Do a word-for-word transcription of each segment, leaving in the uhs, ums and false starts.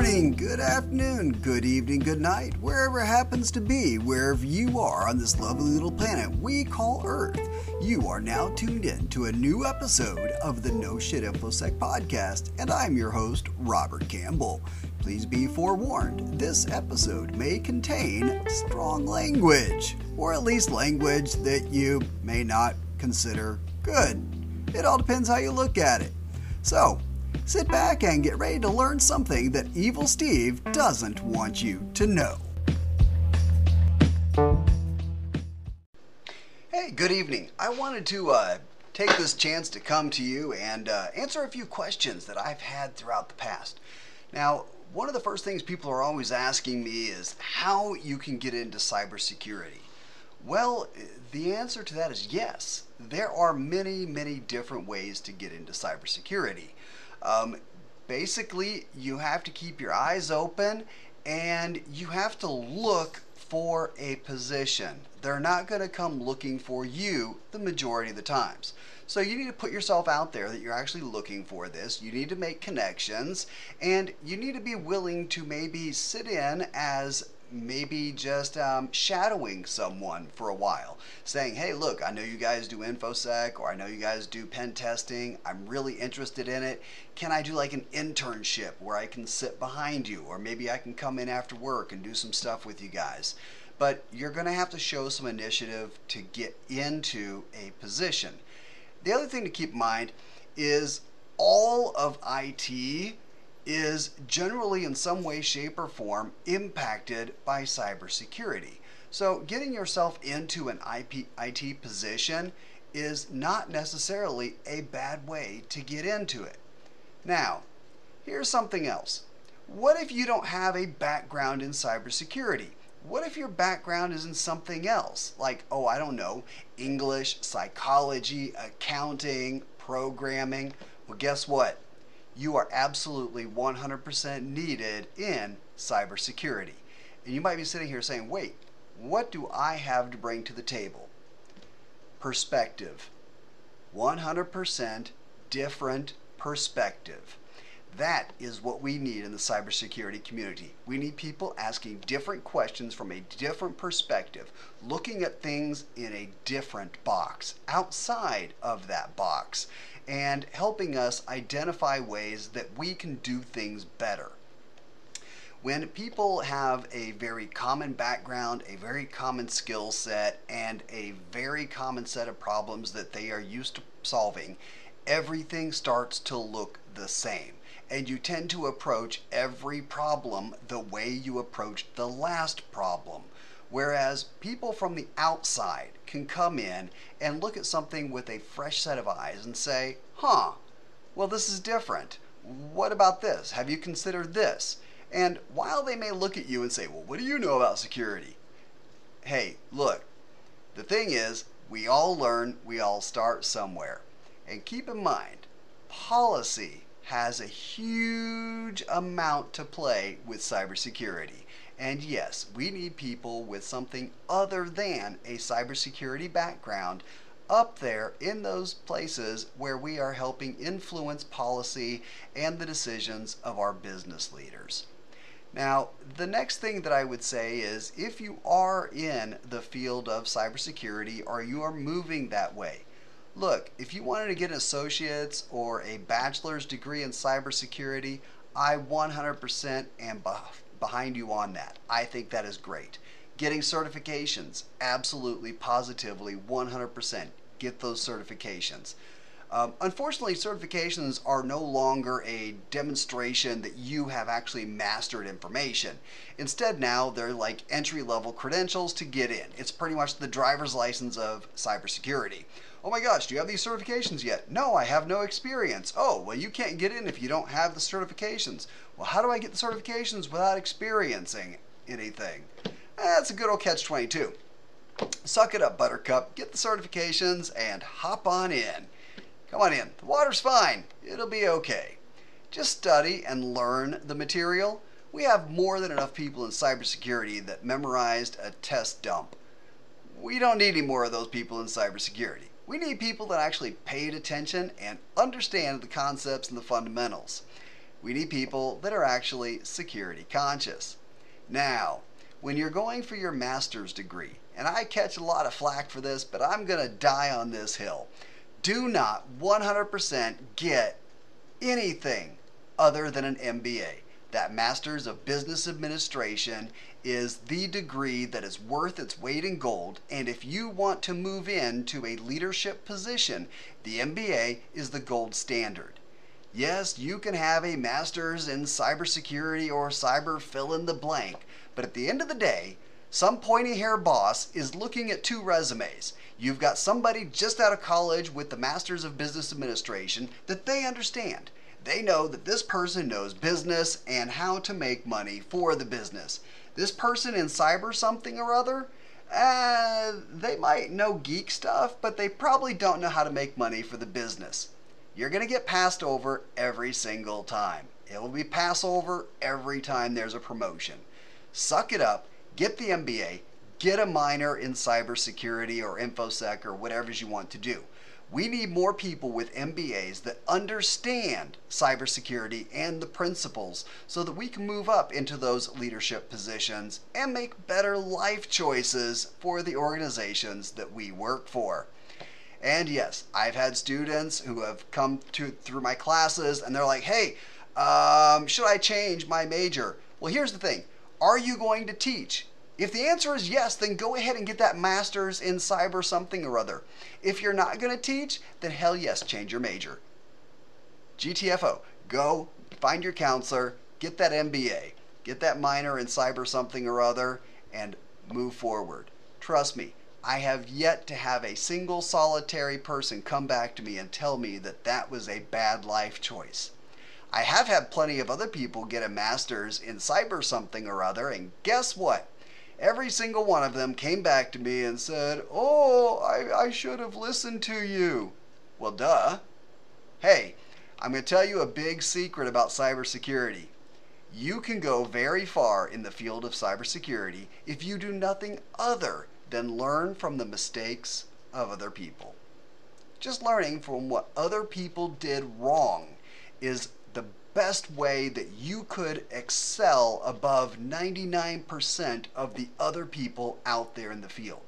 morning, good afternoon, good evening, good night, wherever happens to be, wherever you are on this lovely little planet we call Earth. You are now tuned in to a new episode of the No Shit InfoSec podcast, and I'm your host, Robert Campbell. Please be forewarned, this episode may contain strong language, or at least language that you may not consider good. It all depends how you look at it. So, sit back and get ready to learn something that Evil Steve doesn't want you to know. Hey, good evening. I wanted to uh, take this chance to come to you and uh, answer a few questions that I've had throughout the past. Now, one of the first things people are always asking me is how you can get into cybersecurity. Well, the answer to that is yes. There are many, many different ways to get into cybersecurity. Um, basically, you have to keep your eyes open and you have to look for a position. They're not going to come looking for you the majority of the times. So you need to put yourself out there that you're actually looking for this. You need to make connections and you need to be willing to maybe sit in as maybe just um, shadowing someone for a while, saying, hey, look, I know you guys do InfoSec, or I know you guys do pen testing. I'm really interested in it. Can I do like an internship where I can sit behind you, or maybe I can come in after work and do some stuff with you guys? But you're going to have to show some initiative to get into a position. The other thing to keep in mind is all of I T is generally in some way, shape, or form impacted by cybersecurity. So getting yourself into an I P, I T position is not necessarily a bad way to get into it. Now, here's something else. What if you don't have a background in cybersecurity? What if your background is in something else? Like, oh, I don't know, English, psychology, accounting, programming. Well, guess what? You are absolutely one hundred percent needed in cybersecurity. And you might be sitting here saying, wait, what do I have to bring to the table? Perspective. one hundred percent different perspective. That is what we need in the cybersecurity community. We need people asking different questions from a different perspective, looking at things in a different box, outside of that box, and helping us identify ways that we can do things better. When people have a very common background, a very common skill set, and a very common set of problems that they are used to solving, everything starts to look the same. And you tend to approach every problem the way you approached the last problem. Whereas people from the outside can come in and look at something with a fresh set of eyes and say, huh, well, this is different. What about this? Have you considered this? And while they may look at you and say, well, what do you know about security? Hey, look, the thing is, we all learn, we all start somewhere. And keep in mind, policy has a huge amount to play with cybersecurity. And yes, we need people with something other than a cybersecurity background up there in those places where we are helping influence policy and the decisions of our business leaders. Now, the next thing that I would say is if you are in the field of cybersecurity or you are moving that way, look, if you wanted to get an associate's or a bachelor's degree in cybersecurity, I one hundred percent am behind you on that. I think that is great. Getting certifications, absolutely, positively, one hundred percent. Get those certifications. Um, unfortunately, certifications are no longer a demonstration that you have actually mastered information. Instead, now they're like entry-level credentials to get in. It's pretty much the driver's license of cybersecurity. Oh my gosh, do you have these certifications yet? No, I have no experience. Oh, well, you can't get in if you don't have the certifications. Well, how do I get the certifications without experiencing anything? That's a good old catch twenty-two. Suck it up, Buttercup. Get the certifications and hop on in. Come on in. The water's fine. It'll be okay. Just study and learn the material. We have more than enough people in cybersecurity that memorized a test dump. We don't need any more of those people in cybersecurity. We need people that actually paid attention and understand the concepts and the fundamentals. We need people that are actually security conscious. Now, when you're going for your master's degree, and I catch a lot of flack for this, but I'm going to die on this hill. Do not one hundred percent get anything other than an M B A. That Master's of Business Administration is the degree that is worth its weight in gold, and if you want to move into a leadership position, the M B A is the gold standard. Yes, you can have a master's in cybersecurity or cyber fill in the blank, but at the end of the day, some pointy hair boss is looking at two resumes. You've got somebody just out of college with the Master's of Business Administration that they understand. They know that this person knows business and how to make money for the business. This person in cyber something or other, uh, they might know geek stuff, but they probably don't know how to make money for the business. You're going to get passed over every single time. It will be passed over every time there's a promotion. Suck it up, get the M B A, get a minor in cybersecurity or InfoSec or whatever you want to do. We need more people with M B As that understand cybersecurity and the principles so that we can move up into those leadership positions and make better life choices for the organizations that we work for. And yes, I've had students who have come to, through my classes and they're like, hey, um, should I change my major? Well, here's the thing. Are you going to teach? If the answer is yes, then go ahead and get that master's in cyber something or other. If you're not going to teach, then hell yes, change your major. G T F O, go find your counselor, get that M B A, get that minor in cyber something or other, and move forward. Trust me, I have yet to have a single solitary person come back to me and tell me that that was a bad life choice. I have had plenty of other people get a master's in cyber something or other, and guess what? Every single one of them came back to me and said, oh, I, I should have listened to you. Well, duh. Hey, I'm going to tell you a big secret about cybersecurity. You can go very far in the field of cybersecurity if you do nothing other than learn from the mistakes of other people. Just learning from what other people did wrong is the best way that you could excel above ninety-nine percent of the other people out there in the field.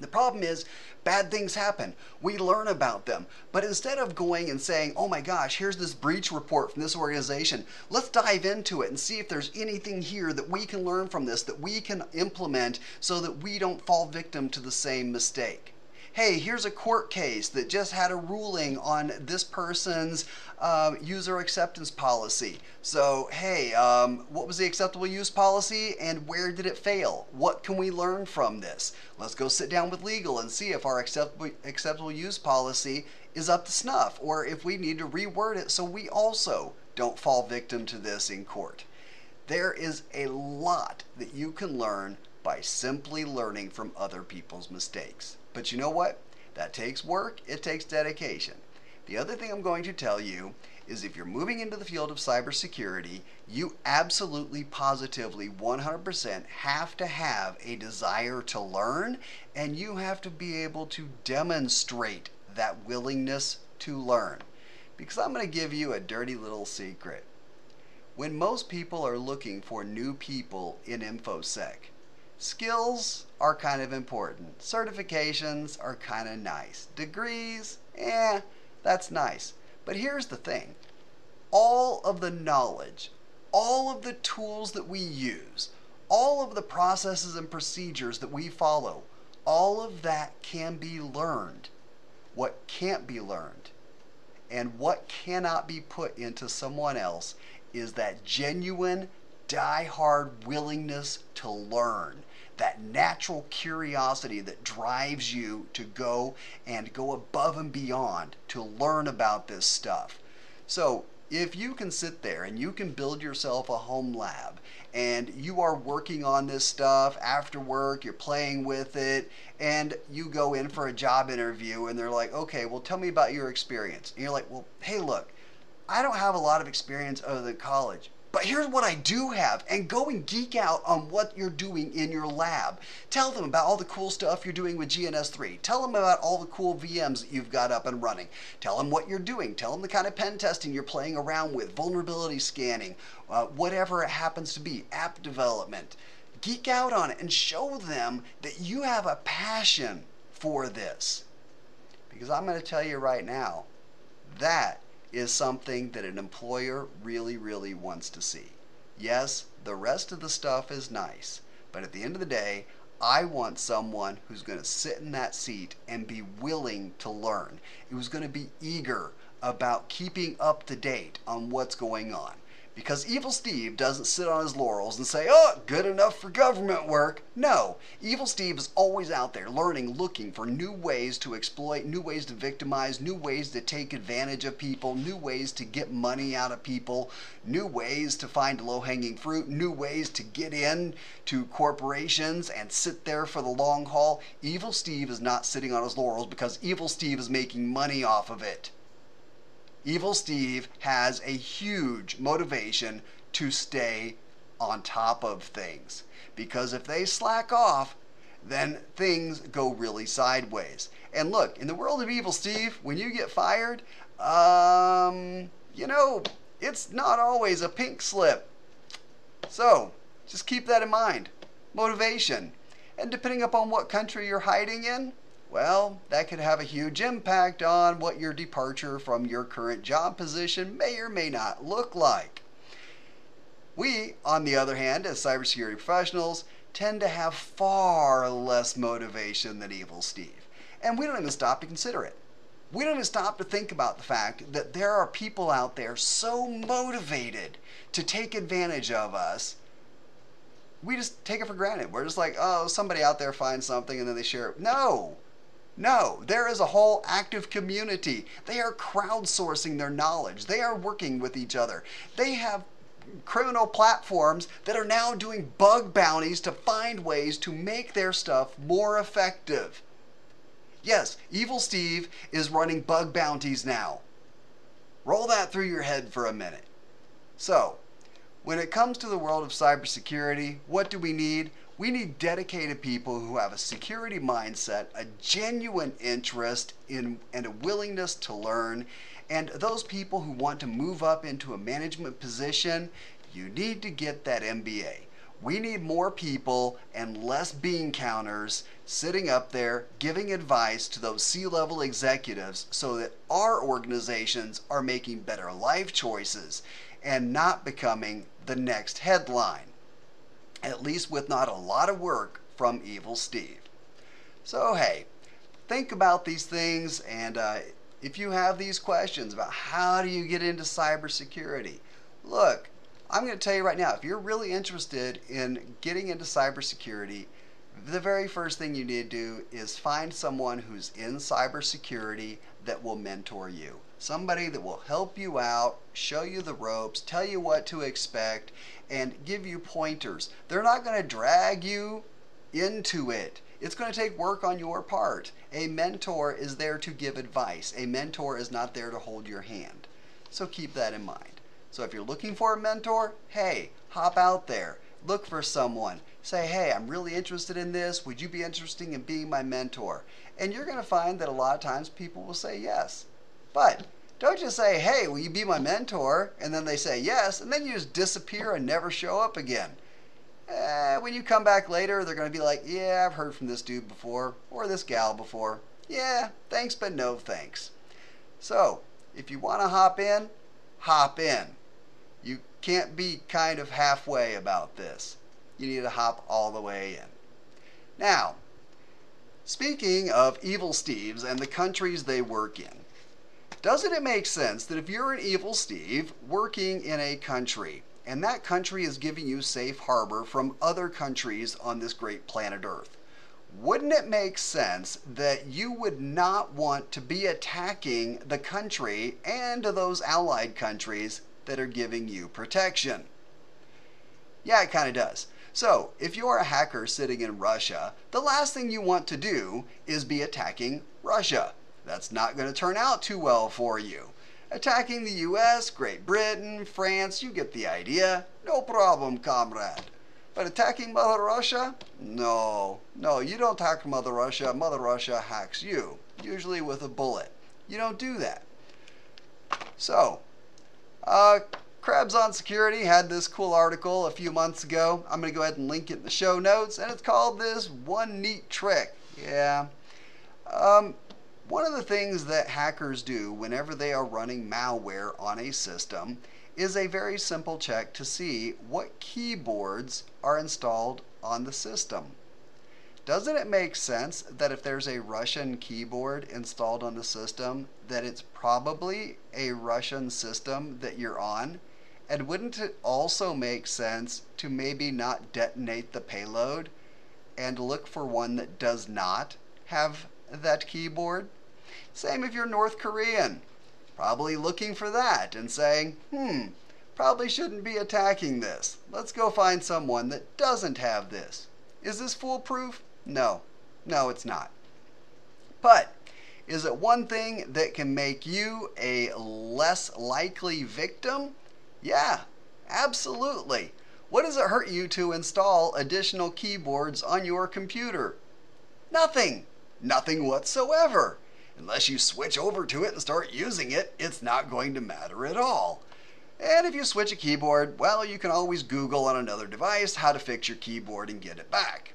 The problem is, bad things happen. We learn about them. But instead of going and saying, oh my gosh, here's this breach report from this organization, let's dive into it and see if there's anything here that we can learn from this, that we can implement so that we don't fall victim to the same mistake. Hey, here's a court case that just had a ruling on this person's uh, user acceptance policy. So, hey, um, what was the acceptable use policy and where did it fail? What can we learn from this? Let's go sit down with legal and see if our acceptable, acceptable use policy is up to snuff or if we need to reword it so we also don't fall victim to this in court. There is a lot that you can learn by simply learning from other people's mistakes. But you know what? That takes work, it takes dedication. The other thing I'm going to tell you is if you're moving into the field of cybersecurity, you absolutely, positively, one hundred percent have to have a desire to learn, and you have to be able to demonstrate that willingness to learn. Because I'm going to give you a dirty little secret. When most people are looking for new people in InfoSec, skills are kind of important. Certifications are kind of nice. Degrees, eh, that's nice. But here's the thing. All of the knowledge, all of the tools that we use, all of the processes and procedures that we follow, all of that can be learned. What can't be learned and what cannot be put into someone else is that genuine, die-hard willingness to learn. That natural curiosity that drives you to go and go above and beyond to learn about this stuff. So if you can sit there and you can build yourself a home lab and you are working on this stuff after work, you're playing with it, and you go in for a job interview and they're like, okay, well, tell me about your experience. And you're like, well, hey, look, I don't have a lot of experience other than college. But here's what I do have, and go and geek out on what you're doing in your lab. Tell them about all the cool stuff you're doing with G N S three. Tell them about all the cool V Ms that you've got up and running. Tell them what you're doing. Tell them the kind of pen testing you're playing around with, vulnerability scanning, uh, whatever it happens to be, app development. Geek out on it and show them that you have a passion for this. Because I'm going to tell you right now, that is something that an employer really, really wants to see. Yes, the rest of the stuff is nice, but at the end of the day, I want someone who's going to sit in that seat and be willing to learn, who's going to be eager about keeping up to date on what's going on. Because Evil Steve doesn't sit on his laurels and say, oh, good enough for government work. No, Evil Steve is always out there learning, looking for new ways to exploit, new ways to victimize, new ways to take advantage of people, new ways to get money out of people, new ways to find low-hanging fruit, new ways to get in to corporations and sit there for the long haul. Evil Steve is not sitting on his laurels because Evil Steve is making money off of it. Evil Steve has a huge motivation to stay on top of things, because if they slack off, then things go really sideways. And look, in the world of Evil Steve, when you get fired, um, you know, it's not always a pink slip. So just keep that in mind. Motivation. And depending upon what country you're hiding in, well, that could have a huge impact on what your departure from your current job position may or may not look like. We, on the other hand, as cybersecurity professionals, tend to have far less motivation than Evil Steve. And we don't even stop to consider it. We don't even stop to think about the fact that there are people out there so motivated to take advantage of us. We just take it for granted. We're just like, oh, somebody out there finds something and then they share it. No. No, there is a whole active community. They are crowdsourcing their knowledge. They are working with each other. They have criminal platforms that are now doing bug bounties to find ways to make their stuff more effective. Yes, Evil Steve is running bug bounties now. Roll that through your head for a minute. So, when it comes to the world of cybersecurity, what do we need? We need dedicated people who have a security mindset, a genuine interest in, and a willingness to learn. And those people who want to move up into a management position, you need to get that M B A. We need more people and less bean counters sitting up there giving advice to those C-level executives so that our organizations are making better life choices and not becoming the next headline. At least with not a lot of work from Evil Steve. So hey, think about these things, and uh, if you have these questions about how do you get into cybersecurity, look, I'm going to tell you right now, if you're really interested in getting into cybersecurity, the very first thing you need to do is find someone who's in cybersecurity that will mentor you. Somebody that will help you out, show you the ropes, tell you what to expect, and give you pointers. They're not going to drag you into it. It's going to take work on your part. A mentor is there to give advice. A mentor is not there to hold your hand. So keep that in mind. So if you're looking for a mentor, hey, hop out there. Look for someone. Say, hey, I'm really interested in this. Would you be interested in being my mentor? And you're going to find that a lot of times people will say yes. But don't just say, hey, will you be my mentor? And then they say yes, and then you just disappear and never show up again. Eh, when you come back later, they're going to be like, yeah, I've heard from this dude before, or this gal before. Yeah, thanks, but no thanks. So if you want to hop in, hop in. You can't be kind of halfway about this. You need to hop all the way in. Now, speaking of Evil Steves and the countries they work in, doesn't it make sense that if you're an Evil Steve working in a country, and that country is giving you safe harbor from other countries on this great planet Earth, wouldn't it make sense that you would not want to be attacking the country and those allied countries that are giving you protection? Yeah, it kind of does. So, if you're a hacker sitting in Russia, the last thing you want to do is be attacking Russia. That's not going to turn out too well for you. attacking the U S, Great Britain, France, you get the idea. No problem, comrade. But attacking Mother Russia? No. No, you don't hack Mother Russia. Mother Russia hacks you, usually with a bullet. You don't do that. So, uh, Krebs on Security had this cool article a few months ago. I'm going to go ahead and link it in the show notes, and it's called This One Neat Trick. Yeah. Um, one of the things that hackers do whenever they are running malware on a system is a very simple check to see what keyboards are installed on the system. Doesn't it make sense that if there's a Russian keyboard installed on the system, that it's probably a Russian system that you're on? And wouldn't it also make sense to maybe not detonate the payload and look for one that does not have that keyboard? Same if you're North Korean. Probably looking for that and saying, hmm, probably shouldn't be attacking this. Let's go find someone that doesn't have this. Is this foolproof? No. No, it's not. But is it one thing that can make you a less likely victim? Yeah, absolutely. What does it hurt you to install additional keyboards on your computer? Nothing. Nothing whatsoever. Unless you switch over to it and start using it, it's not going to matter at all. And if you switch a keyboard, well, you can always Google on another device how to fix your keyboard and get it back.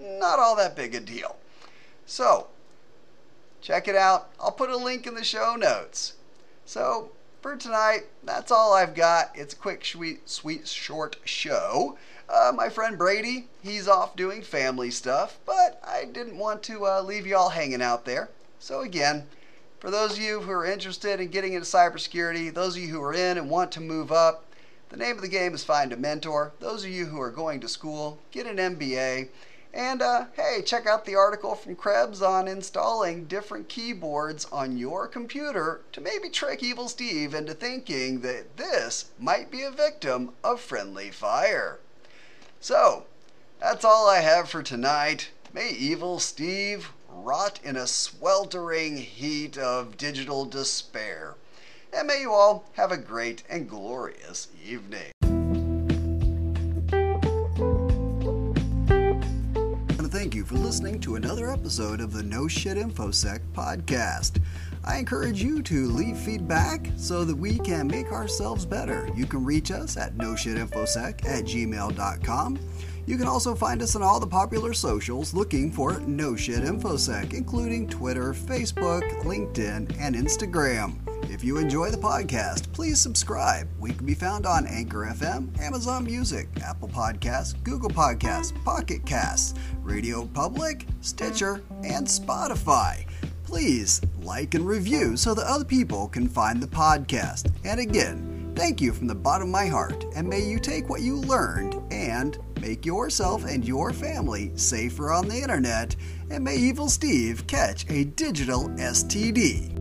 Not all that big a deal. So, check it out. I'll put a link in the show notes. So, for tonight, that's all I've got. It's a quick, sweet, sweet, short show. Uh, my friend Brady, he's off doing family stuff, but I didn't want to uh, leave you all hanging out there. So again, for those of you who are interested in getting into cybersecurity, those of you who are in and want to move up, the name of the game is Find a Mentor. Those of you who are going to school, get an M B A. And uh, hey, check out the article from Krebs on installing different keyboards on your computer to maybe trick Evil Steve into thinking that this might be a victim of friendly fire. So, that's all I have for tonight. May Evil Steve rot in a sweltering heat of digital despair. And may you all have a great and glorious evening. And thank you for listening to another episode of the No Shit InfoSec podcast. I encourage you to leave feedback so that we can make ourselves better. You can reach us at no shit infosec at gmail dot com. You can also find us on all the popular socials looking for No Shit InfoSec, including Twitter, Facebook, LinkedIn, and Instagram. If you enjoy the podcast, please subscribe. We can be found on Anchor F M, Amazon Music, Apple Podcasts, Google Podcasts, Pocket Casts, Radio Public, Stitcher, and Spotify. Please like and review so that other people can find the podcast. And again, thank you from the bottom of my heart, and may you take what you learned and make yourself and your family safer on the internet, and may Evil Steve catch a digital S T D.